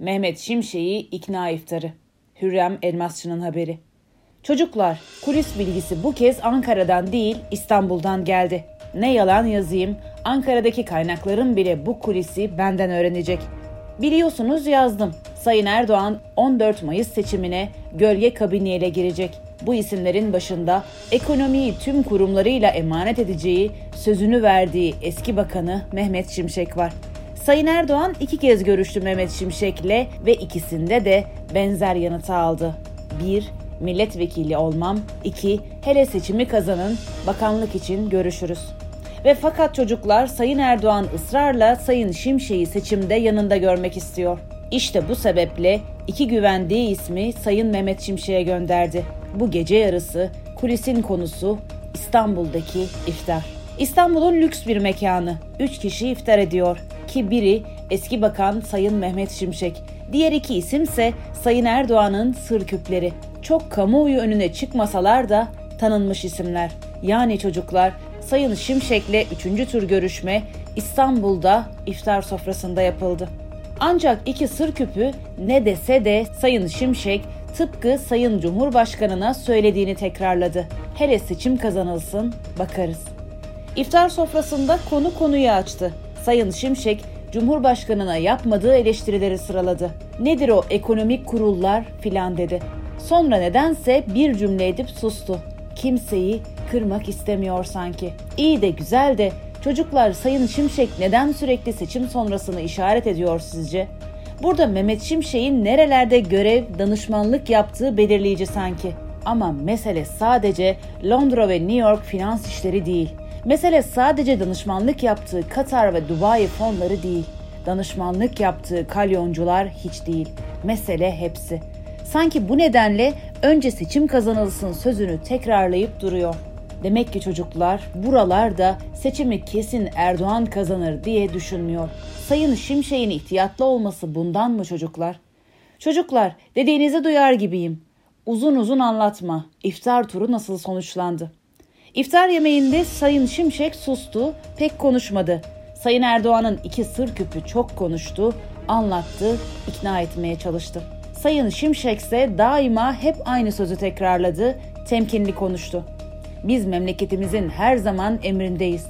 Mehmet Şimşek'i ikna iftarı. Hürrem Elmasçı'nın haberi. Çocuklar, kulis bilgisi bu kez Ankara'dan değil İstanbul'dan geldi. Ne yalan yazayım, Ankara'daki kaynaklarım bile bu kulisi benden öğrenecek. Biliyorsunuz yazdım. Sayın Erdoğan 14 Mayıs seçimine gölge kabineyle girecek. Bu isimlerin başında ekonomiyi tüm kurumlarıyla emanet edeceği, sözünü verdiği eski bakanı Mehmet Şimşek var. Sayın Erdoğan 2 kez görüştü Mehmet Şimşek'le ve ikisinde de benzer yanıtı aldı. 1- Milletvekili olmam, 2- hele seçimi kazanın, bakanlık için görüşürüz. Ve fakat çocuklar, Sayın Erdoğan ısrarla Sayın Şimşek'i seçimde yanında görmek istiyor. İşte bu sebeple 2 güvendiği ismi Sayın Mehmet Şimşek'e gönderdi. Bu gece yarısı kulisin konusu İstanbul'daki iftar. İstanbul'un lüks bir mekanı. 3 kişi iftar ediyor ki biri eski bakan Sayın Mehmet Şimşek, diğer 2 isimse Sayın Erdoğan'ın sır küpleri. Çok kamuoyu önüne çıkmasalar da tanınmış isimler. Yani çocuklar, Sayın Şimşek'le 3. tur görüşme İstanbul'da iftar sofrasında yapıldı. Ancak 2 sır küpü ne dese de Sayın Şimşek tıpkı Sayın Cumhurbaşkanı'na söylediğini tekrarladı. Hele seçim kazanılsın, bakarız. İftar sofrasında konu konuyu açtı. Sayın Şimşek, Cumhurbaşkanı'na yapmadığı eleştirileri sıraladı. Nedir o ekonomik kurullar filan dedi. Sonra nedense bir cümle edip sustu. Kimseyi kırmak istemiyor sanki. İyi de güzel de çocuklar, Sayın Şimşek neden sürekli seçim sonrasını işaret ediyor sizce? Burada Mehmet Şimşek'in nerelerde görev, danışmanlık yaptığı belirleyici sanki. Ama mesele sadece Londra ve New York finans işleri değil. Mesele sadece danışmanlık yaptığı Katar ve Dubai fonları değil. Danışmanlık yaptığı kalyoncular hiç değil. Mesele hepsi. Sanki bu nedenle önce seçim kazanılsın sözünü tekrarlayıp duruyor. Demek ki çocuklar buralarda seçimi kesin Erdoğan kazanır diye düşünmüyor. Sayın Şimşek'in ihtiyatlı olması bundan mı çocuklar? Çocuklar, dediğinizi duyar gibiyim. Uzun uzun anlatma. İftar turu nasıl sonuçlandı? İftar yemeğinde Sayın Şimşek sustu, pek konuşmadı. Sayın Erdoğan'ın 2 sır küpü çok konuştu, anlattı, ikna etmeye çalıştı. Sayın Şimşek ise daima hep aynı sözü tekrarladı, temkinli konuştu. Biz memleketimizin her zaman emrindeyiz.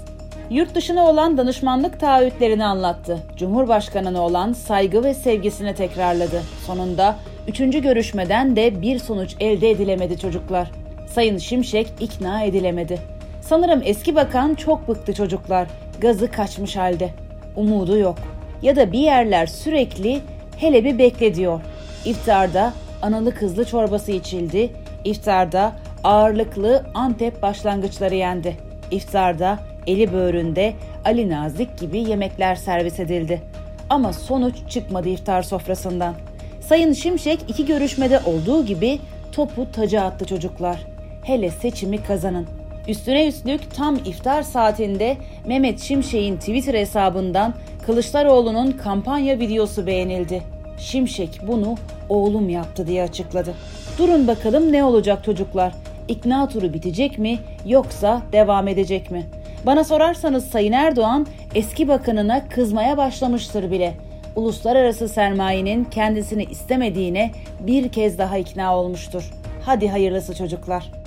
Yurt dışına olan danışmanlık taahhütlerini anlattı. Cumhurbaşkanına olan saygı ve sevgisini tekrarladı. Sonunda 3. görüşmeden de bir sonuç elde edilemedi çocuklar. Sayın Şimşek ikna edilemedi. Sanırım eski bakan çok bıktı çocuklar. Gazı kaçmış halde. Umudu yok. Ya da bir yerler sürekli hele bir bekle diyor. İftarda analı kızlı çorbası içildi. İftarda ağırlıklı Antep başlangıçları yendi. İftarda eli böğründe Ali Nazik gibi yemekler servis edildi. Ama sonuç çıkmadı iftar sofrasından. Sayın Şimşek 2 görüşmede olduğu gibi topu taca attı çocuklar. Hele seçimi kazanın. Üstüne üstlük tam iftar saatinde Mehmet Şimşek'in Twitter hesabından Kılıçdaroğlu'nun kampanya videosu beğenildi. Şimşek bunu oğlum yaptı diye açıkladı. Durun bakalım ne olacak çocuklar? İkna turu bitecek mi yoksa devam edecek mi? Bana sorarsanız Sayın Erdoğan eski bakanına kızmaya başlamıştır bile. Uluslararası sermayenin kendisini istemediğine bir kez daha ikna olmuştur. Hadi hayırlısı çocuklar.